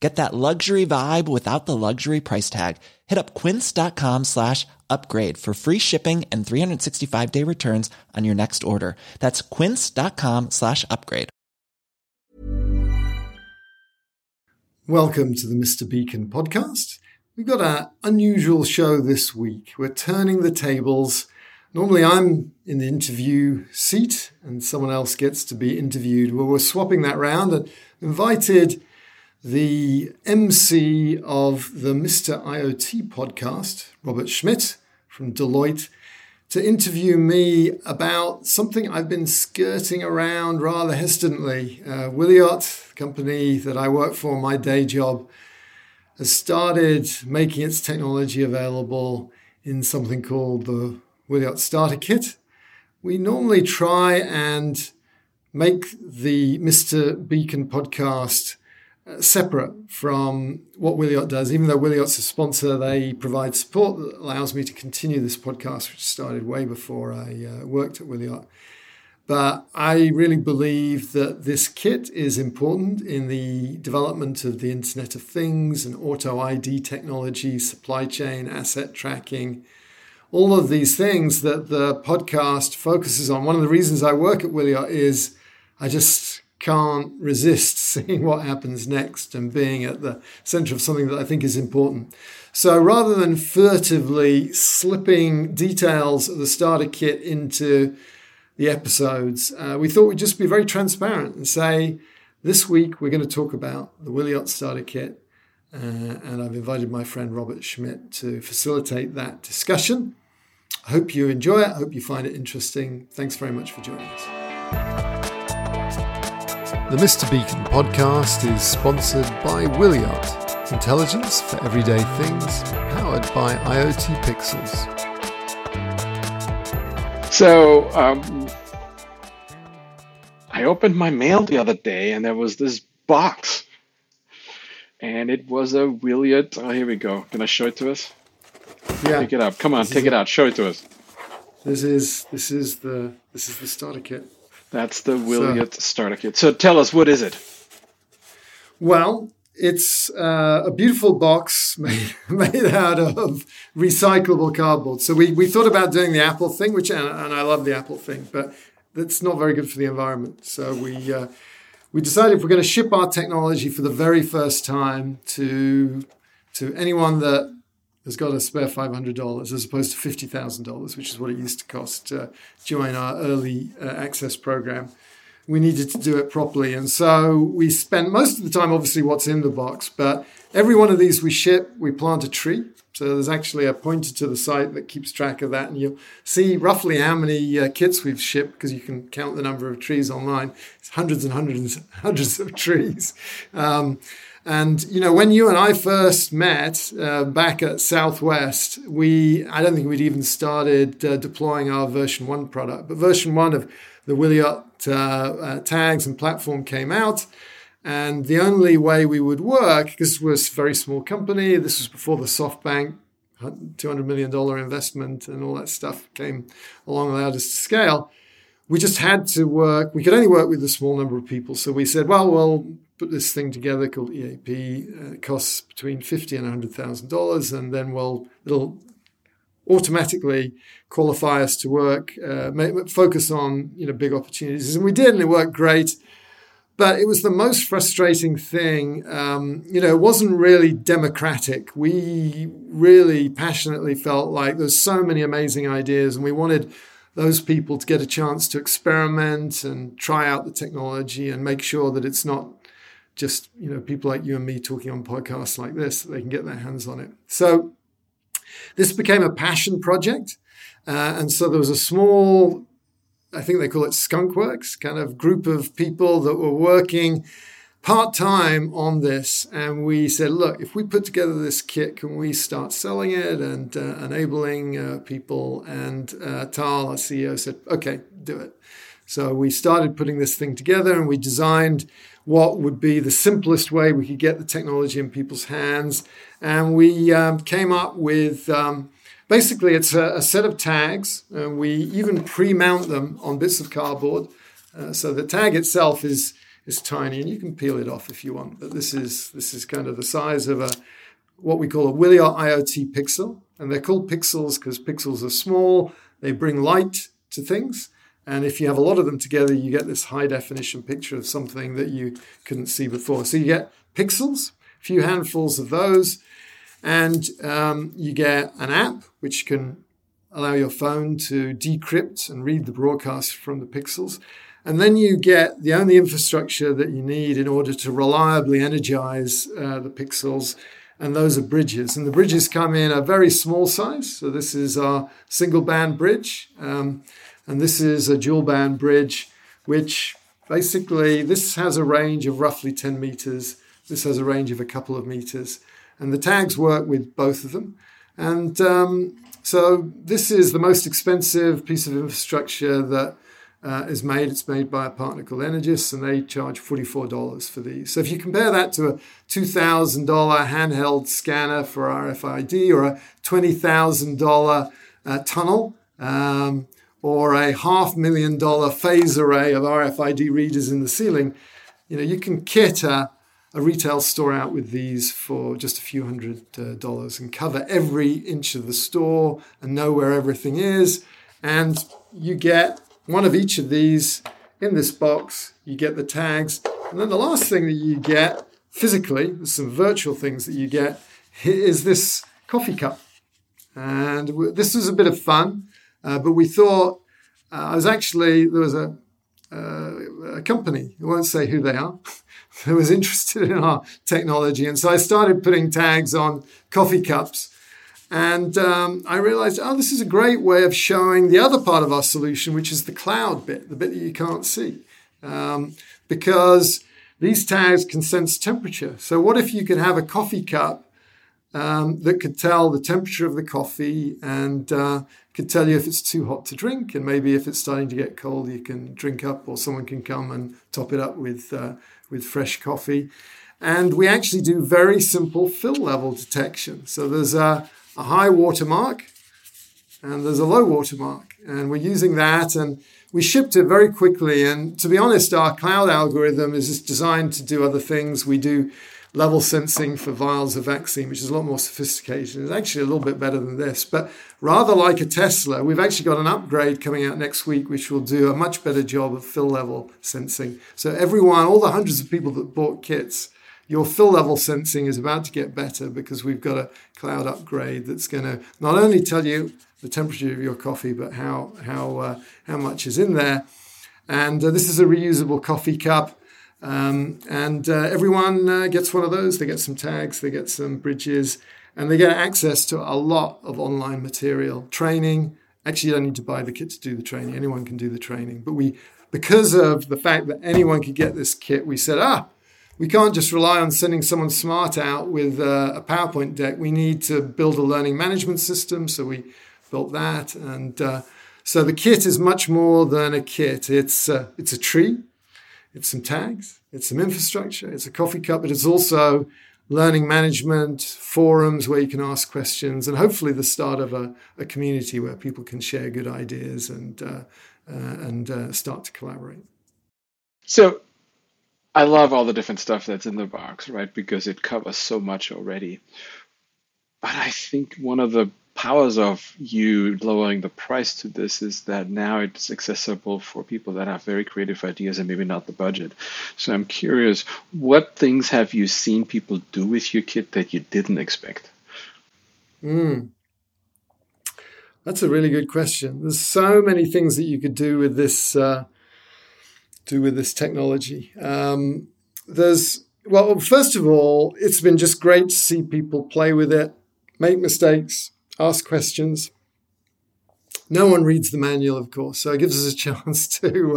Get that luxury vibe without the luxury price tag. Hit up quince.com/upgrade for free shipping and 365-day returns on your next order. That's quince.com/upgrade. Welcome to the Mr. Beacon podcast. We've got our unusual show this week. We're turning the tables. Normally I'm in the interview seat and someone else gets to be interviewed. Well, we're swapping that round and invited the MC of the Mr. IoT podcast, Robert Schmidt from Deloitte, to interview me about something I've been skirting around rather hesitantly. Wiliot, the company that I work for, my day job, has started making its technology available in something called the Wiliot Starter Kit. We normally try and make the Mr. Beacon podcast separate from what Wiliot does. Even though Wiliot's a sponsor, they provide support that allows me to continue this podcast, which started way before I worked at Wiliot. But I really believe that this kit is important in the development of the Internet of Things and auto ID technology, supply chain, asset tracking, all of these things that the podcast focuses on. One of the reasons I work at Wiliot is I just can't resist seeing what happens next and being at the center of something that I think is important. So rather than furtively slipping details of the starter kit into the episodes, we thought we'd just be very transparent and say, this week we're going to talk about the Wiliot starter kit. And I've invited my friend Robert Schmidt to facilitate that discussion. I hope you enjoy it. I hope you find it interesting. Thanks very much for joining us. The Mr. Beacon podcast is sponsored by Wiliot, intelligence for everyday things, powered by IoT Pixels. So I opened my mail the other day and there was this box. And it was a Wiliot. Oh, here we go. Can I show it to us? Yeah. Pick it up. Come on, take it out. Show it to us. This is the starter kit. That's the Wiliot starter kit. So tell us, what is it? Well, it's a beautiful box made out of recyclable cardboard. So we thought about doing the Apple thing, and I love the Apple thing, but that's not very good for the environment. So we decided if we're going to ship our technology for the very first time to anyone that has got a spare $500 as opposed to $50,000, which is what it used to cost to join our early access program. We needed to do it properly. And so we spent most of the time, obviously, what's in the box. But every one of these we ship, we plant a tree. So there's actually a pointer to the site that keeps track of that. And you'll see roughly how many kits we've shipped because you can count the number of trees online. It's hundreds and hundreds and hundreds of trees. And, you know, when you and I first met back at Southwest, I don't think we'd even started deploying our version 1 product. But version 1 of the Wiliot tags and platform came out. And the only way we would work, because we're a very small company, this was before the SoftBank $200 million investment and all that stuff came along and allowed us to scale. We just had to work. We could only work with a small number of people. So we said, well, we'll put this thing together called EAP. It costs between $50,000 and $100,000. And then it'll automatically qualify us to work, focus on, you know, big opportunities. And we did, and it worked great. But it was the most frustrating thing. You know, it wasn't really democratic. We really passionately felt like there's so many amazing ideas, and we wanted those people to get a chance to experiment and try out the technology and make sure that it's not just, you know, people like you and me talking on podcasts like this, they can get their hands on it. So this became a passion project. And so there was a small, I think they call it skunkworks, kind of group of people that were working part-time on this. And we said, look, if we put together this kit, can we start selling it and enabling people? And Tal, our CEO, said, okay, do it. So we started putting this thing together and we designed what would be the simplest way we could get the technology in people's hands. And we came up with, basically it's a set of tags. And we even pre-mount them on bits of cardboard. So the tag itself is tiny and you can peel it off if you want. But this is kind of the size of a what we call a Wiliot IoT pixel. And they're called pixels because pixels are small. They bring light to things. And if you have a lot of them together, you get this high-definition picture of something that you couldn't see before. So you get pixels, a few handfuls of those, and you get an app which can allow your phone to decrypt and read the broadcast from the pixels. And then you get the only infrastructure that you need in order to reliably energize the pixels, and those are bridges. And the bridges come in a very small size. So this is our single-band bridge, and this is a dual band bridge, which basically this has a range of roughly 10 meters. This has a range of a couple of meters. And the tags work with both of them. And so this is the most expensive piece of infrastructure that is made. It's made by a partner called Energis, and they charge $44 for these. So if you compare that to a $2,000 handheld scanner for RFID or a $20,000 tunnel, or a $500,000 phase array of RFID readers in the ceiling, you know, you can kit a retail store out with these for just a few $100s and cover every inch of the store and know where everything is. And you get one of each of these in this box, you get the tags. And then the last thing that you get physically, there's some virtual things that you get, is this coffee cup. And this was a bit of fun. But we thought, there was a company, I won't say who they are, that was interested in our technology. And so I started putting tags on coffee cups. And I realized, this is a great way of showing the other part of our solution, which is the cloud bit, the bit that you can't see. Because these tags can sense temperature. So what if you could have a coffee cup that could tell the temperature of the coffee and could tell you if it's too hot to drink, and maybe if it's starting to get cold, you can drink up, or someone can come and top it up with fresh coffee. And we actually do very simple fill level detection. So there's a high watermark and there's a low watermark, and we're using that. And we shipped it very quickly. And to be honest, our cloud algorithm is just designed to do other things. We do level sensing for vials of vaccine, which is a lot more sophisticated. It's actually a little bit better than this, but rather like a Tesla, we've actually got an upgrade coming out next week, which will do a much better job of fill level sensing. So everyone, all the hundreds of people that bought kits, your fill level sensing is about to get better because we've got a cloud upgrade that's going to not only tell you the temperature of your coffee, but how much is in there. And this is a reusable coffee cup. Everyone gets one of those. They get some tags, they get some bridges, and they get access to a lot of online material, training. Actually, you don't need to buy the kit to do the training. Anyone can do the training. But we, because of the fact that anyone could get this kit, we said, we can't just rely on sending someone smart out with a PowerPoint deck. We need to build a learning management system. So we built that. And so the kit is much more than a kit. It's a tree. It's some tags, it's some infrastructure, it's a coffee cup, but it's also learning management, forums where you can ask questions, and hopefully the start of a community where people can share good ideas and start to collaborate. So I love all the different stuff that's in the box, right? Because it covers so much already. But I think one of the powers of you lowering the price to this is that now it's accessible for people that have very creative ideas and maybe not the budget. So I'm curious, what things have you seen people do with your kit that you didn't expect? That's a really good question. There's so many things that you could do with this technology. Well, first of all, it's been just great to see people play with it, make mistakes, ask questions. No one reads the manual, of course, so it gives us a chance to do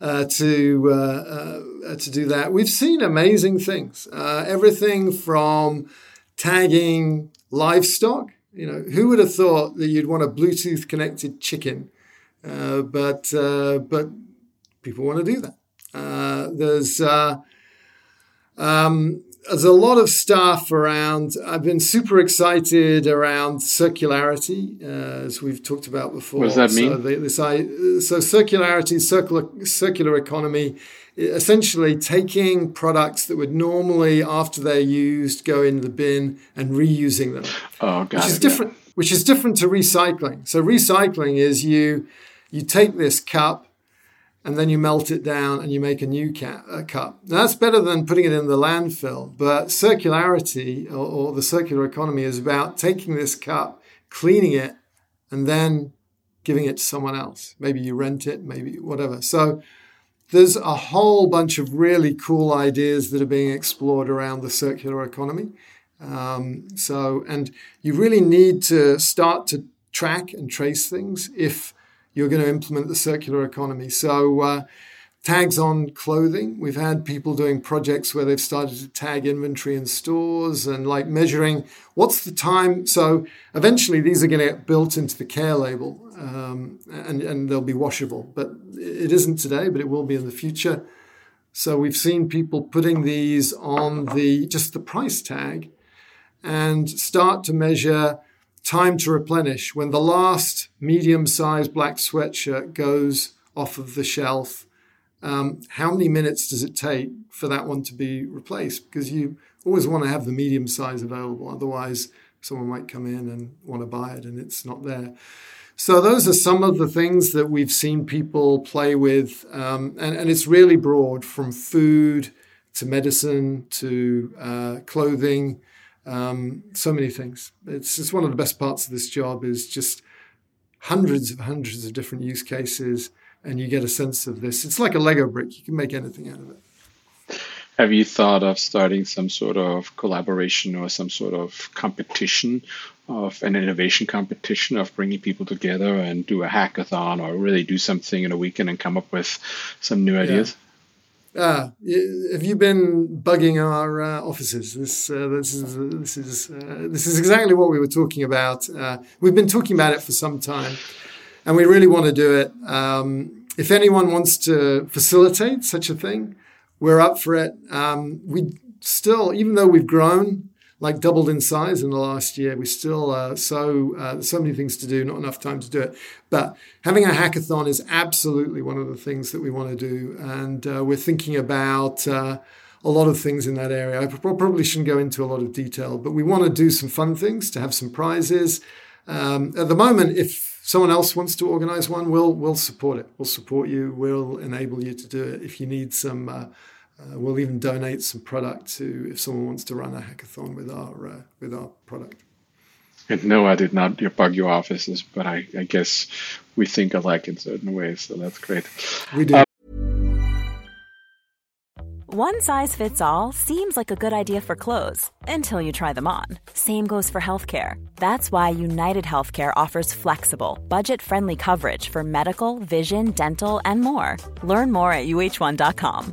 that. We've seen amazing things, everything from tagging livestock. You know, who would have thought that you'd want a Bluetooth connected chicken? But people want to do that. There's a lot of stuff around. I've been super excited around circularity, as we've talked about before. What does that mean? So circularity, circular economy, essentially taking products that would normally, after they're used, go in the bin and reusing them. Oh, got it. Which is different to recycling. So recycling is you take this cup, and then you melt it down and you make a new cup. Now, that's better than putting it in the landfill. But circularity or the circular economy is about taking this cup, cleaning it, and then giving it to someone else. Maybe you rent it, maybe whatever. So there's a whole bunch of really cool ideas that are being explored around the circular economy. And you really need to start to track and trace things if you're going to implement the circular economy. So tags on clothing. We've had people doing projects where they've started to tag inventory in stores and like measuring what's the time. So eventually these are going to get built into the care label and they'll be washable. But it isn't today, but it will be in the future. So we've seen people putting these on just the price tag and start to measure time to replenish, when the last medium-sized black sweatshirt goes off of the shelf, how many minutes does it take for that one to be replaced? Because you always want to have the medium size available. Otherwise, someone might come in and want to buy it and it's not there. So those are some of the things that we've seen people play with. And it's really broad, from food to medicine to clothing. So many things. It's one of the best parts of this job is just hundreds of different use cases, and you get a sense of this. It's like a Lego brick. You can make anything out of it. Have you thought of starting some sort of collaboration or some sort of competition, of an innovation competition, of bringing people together and do a hackathon or really do something in a weekend and come up with some new ideas? Yeah. Have you been bugging our offices? This is exactly what we were talking about. We've been talking about it for some time, and we really want to do it. If anyone wants to facilitate such a thing, we're up for it. We still, even though we've grown, like doubled in size in the last year, we still so many things to do, not enough time to do it. But having a hackathon is absolutely one of the things that we want to do, and we're thinking about a lot of things in that area. I probably shouldn't go into a lot of detail, but we want to do some fun things, to have some prizes. At the moment, if someone else wants to organise one, we'll support it. We'll support you. We'll enable you to do it if you need some. We'll even donate some product if someone wants to run a hackathon with our product. And no, I did not bug your offices, but I guess we think alike in certain ways, so that's great. We do. One size fits all seems like a good idea for clothes until you try them on. Same goes for healthcare. That's why United Healthcare offers flexible, budget-friendly coverage for medical, vision, dental, and more. Learn more at uh1.com.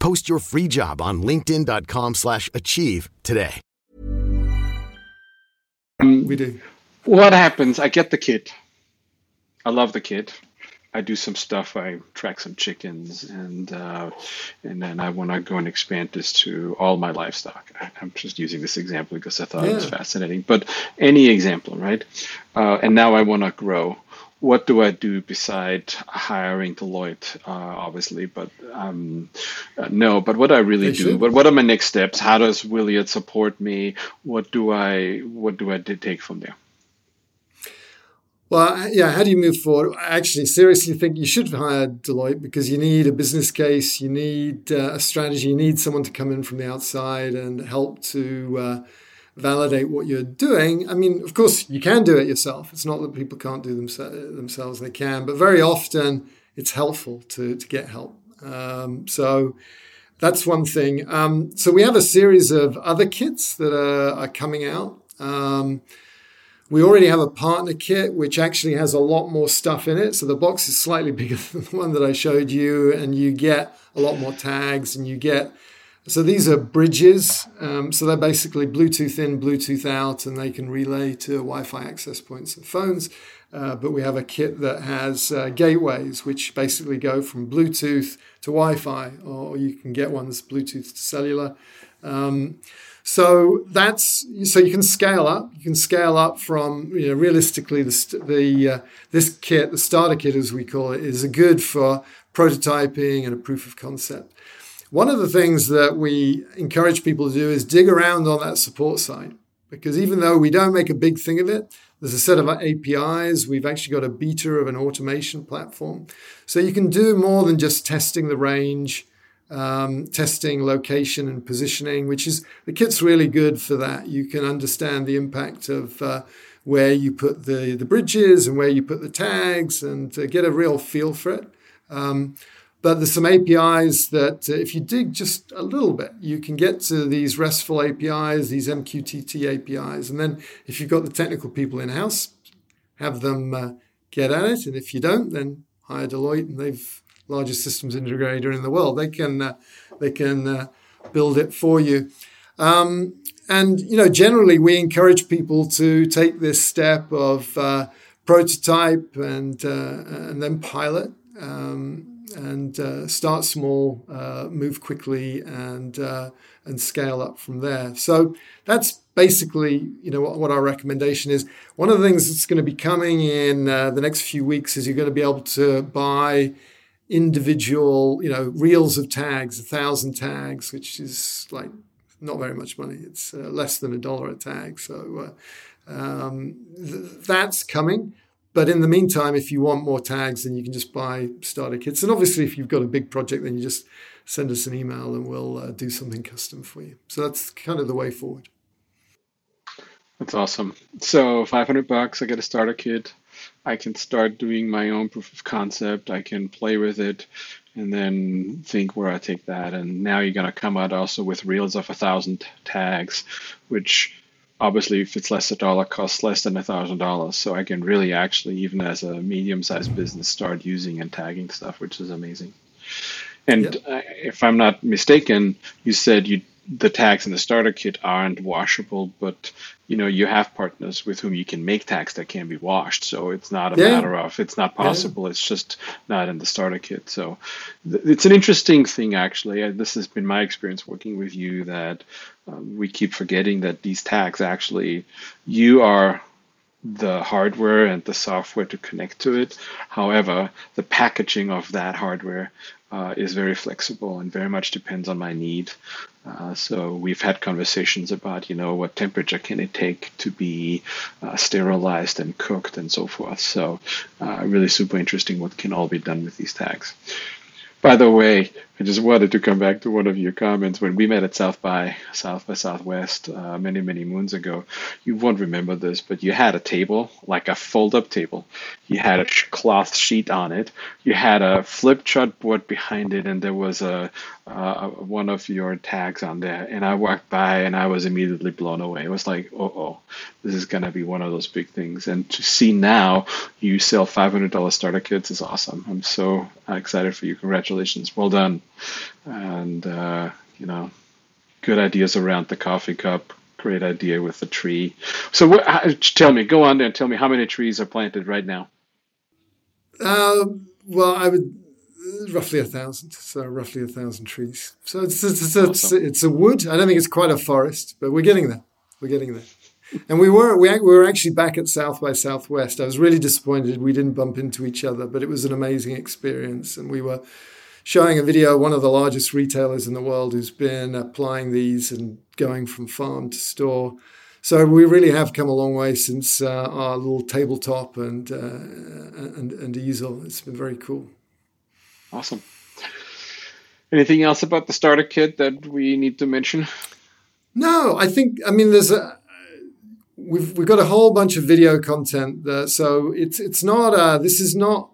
Post your free job on linkedin.com/achieve today. We do. What happens? I get the kit. I love the kit. I do some stuff. I track some chickens, and then I want to go and expand this to all my livestock. I'm just using this example because I thought it was fascinating. But any example, right? And now I want to grow. what do I do beside hiring Deloitte, obviously? But no, but what I really do, what are my next steps? How does Wiliot support me? What do I take from there? Well, yeah, how do you move forward? I actually seriously think you should hire Deloitte because you need a business case, you need a strategy, you need someone to come in from the outside and help to validate what you're doing. I mean, of course, you can do it yourself. It's not that people can't do themselves, they can, but very often it's helpful to get help. So that's one thing. So we have a series of other kits that are coming out. We already have a partner kit, which actually has a lot more stuff in it. So the box is slightly bigger than the one that I showed you, and you get a lot more tags and you get, so these are bridges. So they're basically Bluetooth in, Bluetooth out, and they can relay to Wi-Fi access points and phones. But we have a kit that has gateways, which basically go from Bluetooth to Wi-Fi, or you can get ones Bluetooth to cellular. So you can scale up. You can scale up from, you know, realistically this kit, the starter kit as we call it, is good for prototyping and a proof of concept. One of the things that we encourage people to do is dig around on that support side, because even though we don't make a big thing of it, there's a set of APIs. We've actually got a beta of an automation platform, so you can do more than just testing the range. Testing location and positioning, which is the kit's really good for that. You can understand the impact of where you put the bridges and where you put the tags and get a real feel for it. But there's some APIs that if you dig just a little bit, you can get to these RESTful APIs, these MQTT APIs. And then if you've got the technical people in-house, have them get at it. And if you don't, then hire Deloitte, and they've largest systems integrator in the world. They can build it for you. And, you know, generally we encourage people to take this step of prototype and then pilot and start small, move quickly and scale up from there. So that's basically, you know, what our recommendation is. One of the things that's going to be coming in the next few weeks is you're going to be able to buy individual, you know, reels of tags, 1,000 tags, which is like not very much money. It's less than $1 a tag. So that's coming. But in the meantime, if you want more tags, then you can just buy starter kits. And obviously, if you've got a big project, then you just send us an email and we'll do something custom for you. So that's kind of the way forward. That's awesome. So $500, I get a starter kit. I can start doing my own proof of concept. I can play with it and then think where I take that. And now you're going to come out also with reels of 1,000 tags, which obviously if it's less $1 costs less than $1,000. So I can really actually, even as a medium-sized business, start using and tagging stuff, which is amazing. And yeah. If I'm not mistaken, you said the tags in the starter kit aren't washable, but you know, you have partners with whom you can make tags that can be washed. So it's not a matter of, it's not possible. Yeah. It's just not in the starter kit. So it's an interesting thing, actually. This has been my experience working with you, that we keep forgetting that these tags actually, you are the hardware and the software to connect to it. However, the packaging of that hardware is very flexible and very much depends on my need. So we've had conversations about, you know, what temperature can it take to be sterilized and cooked and so forth. So really super interesting what can all be done with these tags. By the way, I just wanted to come back to one of your comments. When we met at South by Southwest many, many moons ago, you won't remember this, but you had a table, like a fold-up table. You had a cloth sheet on it. You had a flip chart board behind it, and there was one of your tags on there. And I walked by, and I was immediately blown away. It was like, oh, this is going to be one of those big things. And to see now you sell $500 starter kits is awesome. I'm so excited for you. Congratulations. Well done. And, you know, good ideas around the coffee cup, great idea with the tree. So tell me, go on there and tell me how many trees are planted right now. Well, I would roughly 1,000. So roughly 1,000 trees. So it's awesome. It's a wood. I don't think it's quite a forest, but we're getting there. And we were actually back at South by Southwest. I was really disappointed we didn't bump into each other, but it was an amazing experience. And we were showing a video, one of the largest retailers in the world who's been applying these and going from farm to store. So we really have come a long way since our little tabletop and easel. It's been very cool. Awesome. Anything else about the starter kit that we need to mention? No, we've got a whole bunch of video content there, so it's not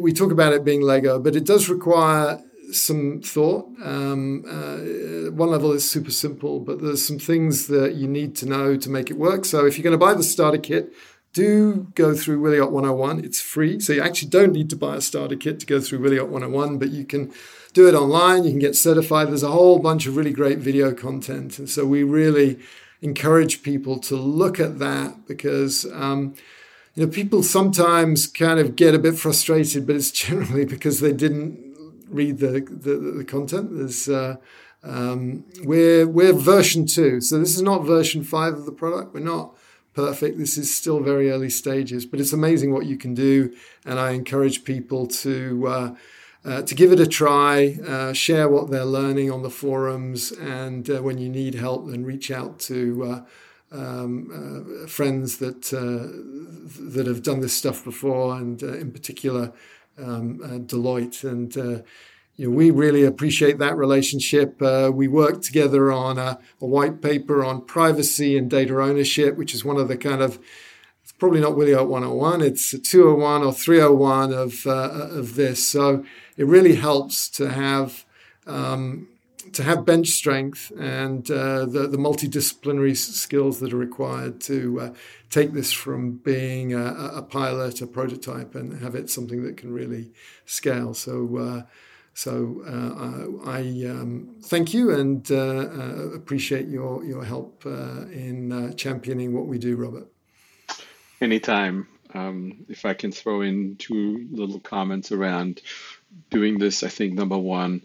we talk about it being Lego, but it does require some thought. One level is super simple, but there's some things that you need to know to make it work. So if you're going to buy the starter kit, do go through Wiliot 101. It's free, so you actually don't need to buy a starter kit to go through Wiliot 101, but you can do it online. You can get certified. There's a whole bunch of really great video content, and so we really encourage people to look at that because people sometimes kind of get a bit frustrated, but it's generally because they didn't read the content. There's we're version 2, so this is not version 5 of the product. We're not perfect. This is still very early stages, but it's amazing what you can do. And I encourage people to give it a try, share what they're learning on the forums, and when you need help, then reach out to friends that have done this stuff before, and in particular Deloitte. And we really appreciate that relationship. We worked together on a white paper on privacy and data ownership, which is one of the kind of, it's probably not Wiliot 101, it's a 201 or 301 of this. So it really helps to have bench strength and the multidisciplinary skills that are required to take this from being a pilot, a prototype, and have it something that can really scale. So I thank you and appreciate your help in championing what we do, Robert. Anytime. If I can throw in two little comments around doing this, I think number one,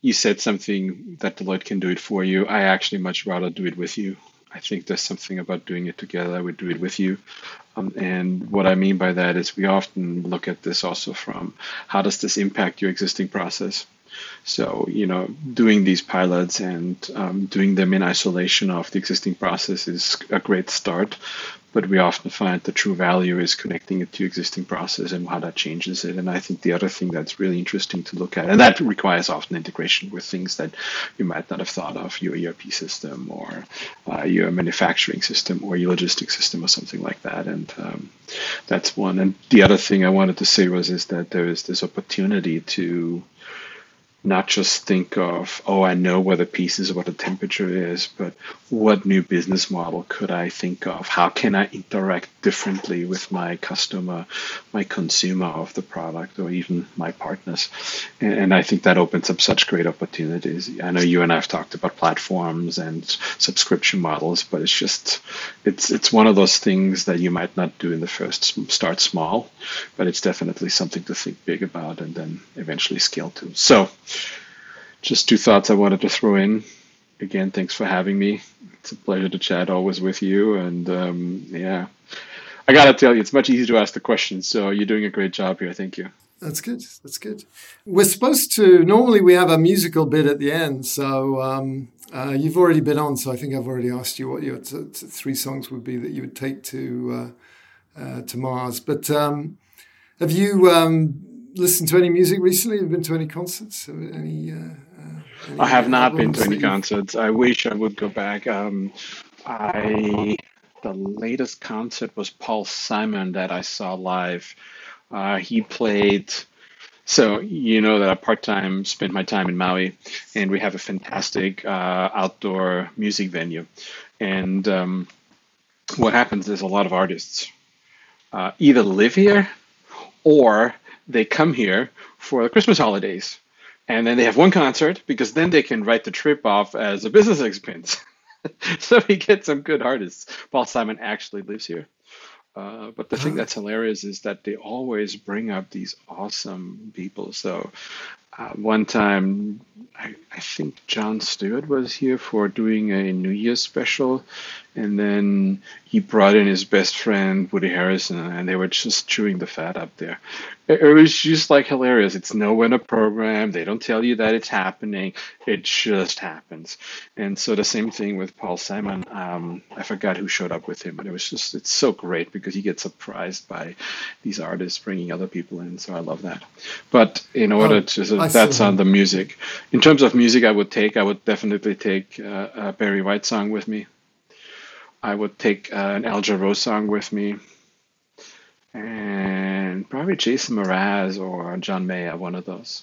you said something that Deloitte can do it for you. I actually much rather do it with you. I think there's something about doing it together. I would do it with you. And what I mean by that is we often look at this also from how does this impact your existing process? So, doing these pilots and doing them in isolation of the existing process is a great start. But we often find the true value is connecting it to existing process and how that changes it. And I think the other thing that's really interesting to look at, and that requires often integration with things that you might not have thought of, your ERP system or your manufacturing system or your logistics system or something like that. And that's one. And the other thing I wanted to say is that there is this opportunity to not just think of, I know where the piece is, what the temperature is, but what new business model could I think of? How can I interact differently with my customer, my consumer of the product, or even my partners? And I think that opens up such great opportunities. I know you and I have talked about platforms and subscription models, but it's just, it's one of those things that you might not do in the first start small, but it's definitely something to think big about and then eventually scale to. So, just two thoughts I wanted to throw in. Again, thanks for having me. It's a pleasure to chat always with you. And I got to tell you, it's much easier to ask the questions. So you're doing a great job here. Thank you. That's good. We're supposed to, normally we have a musical bit at the end. So you've already been on. So I think I've already asked you what your three songs would be that you would take to Mars. But have you listened to any music recently? Have you been to any concerts? I have not been to any concerts. I wish I would go back. The latest concert was Paul Simon that I saw live. He played. So you know that I part-time spent my time in Maui, and we have a fantastic outdoor music venue. And what happens is a lot of artists either live here or they come here for the Christmas holidays, and then they have one concert because then they can write the trip off as a business expense. So we get some good artists. Paul Simon actually lives here. But the thing that's hilarious is that they always bring up these awesome people. So One time, I think John Stewart was here for doing a New Year's special, and then he brought in his best friend, Woody Harrison, and they were just chewing the fat up there. It was just like hilarious. It's nowhere in a program. They don't tell you that it's happening. It just happens. And so the same thing with Paul Simon. I forgot who showed up with him, but it was just, it's so great because he gets surprised by these artists bringing other people in. So I love that. But in order that's on the music. In terms of music, I would definitely take a Barry White song with me. I would take an Al Jarreau song with me, and probably Jason Mraz or John Mayer, one of those.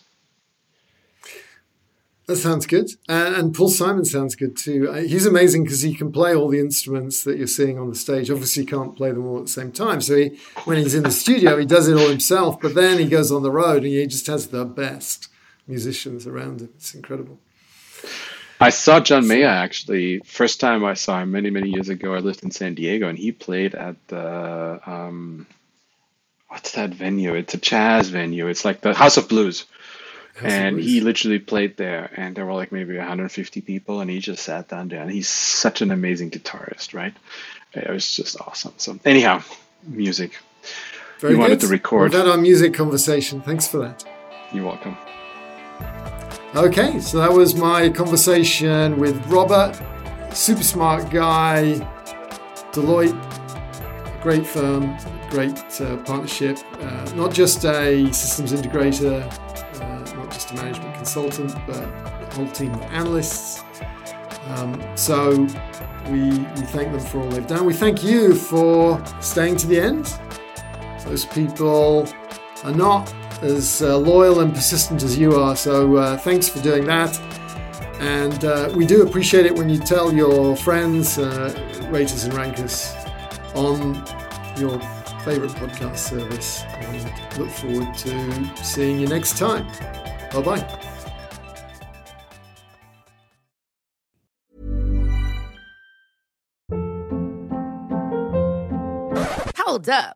That sounds good. And Paul Simon sounds good too. He's amazing because he can play all the instruments that you're seeing on the stage. Obviously, he can't play them all at the same time. So when he's in the studio, he does it all himself, but then he goes on the road and he just has the best musicians around him. It's incredible. I saw John Mayer actually. First time I saw him many, many years ago, I lived in San Diego, and he played at the, what's that venue? It's a jazz venue. It's like the House of Blues. He literally played there, and there were like maybe 150 people, and he just sat down there. And he's such an amazing guitarist, right? It was just awesome. So anyhow, music. Very good. You wanted to record. We've had our music conversation. Thanks for that. You're welcome. Okay, so that was my conversation with Robert, super smart guy, Deloitte, great firm, great partnership, not just a systems integrator, not just a management consultant, but a whole team of analysts. So we thank them for all they've done. We thank you for staying to the end. Those people are not as loyal and persistent as you are, so thanks for doing that, and we do appreciate it when you tell your friends, raters and rankers on your favorite podcast service, and look forward to seeing you next time. Bye-bye. Hold up.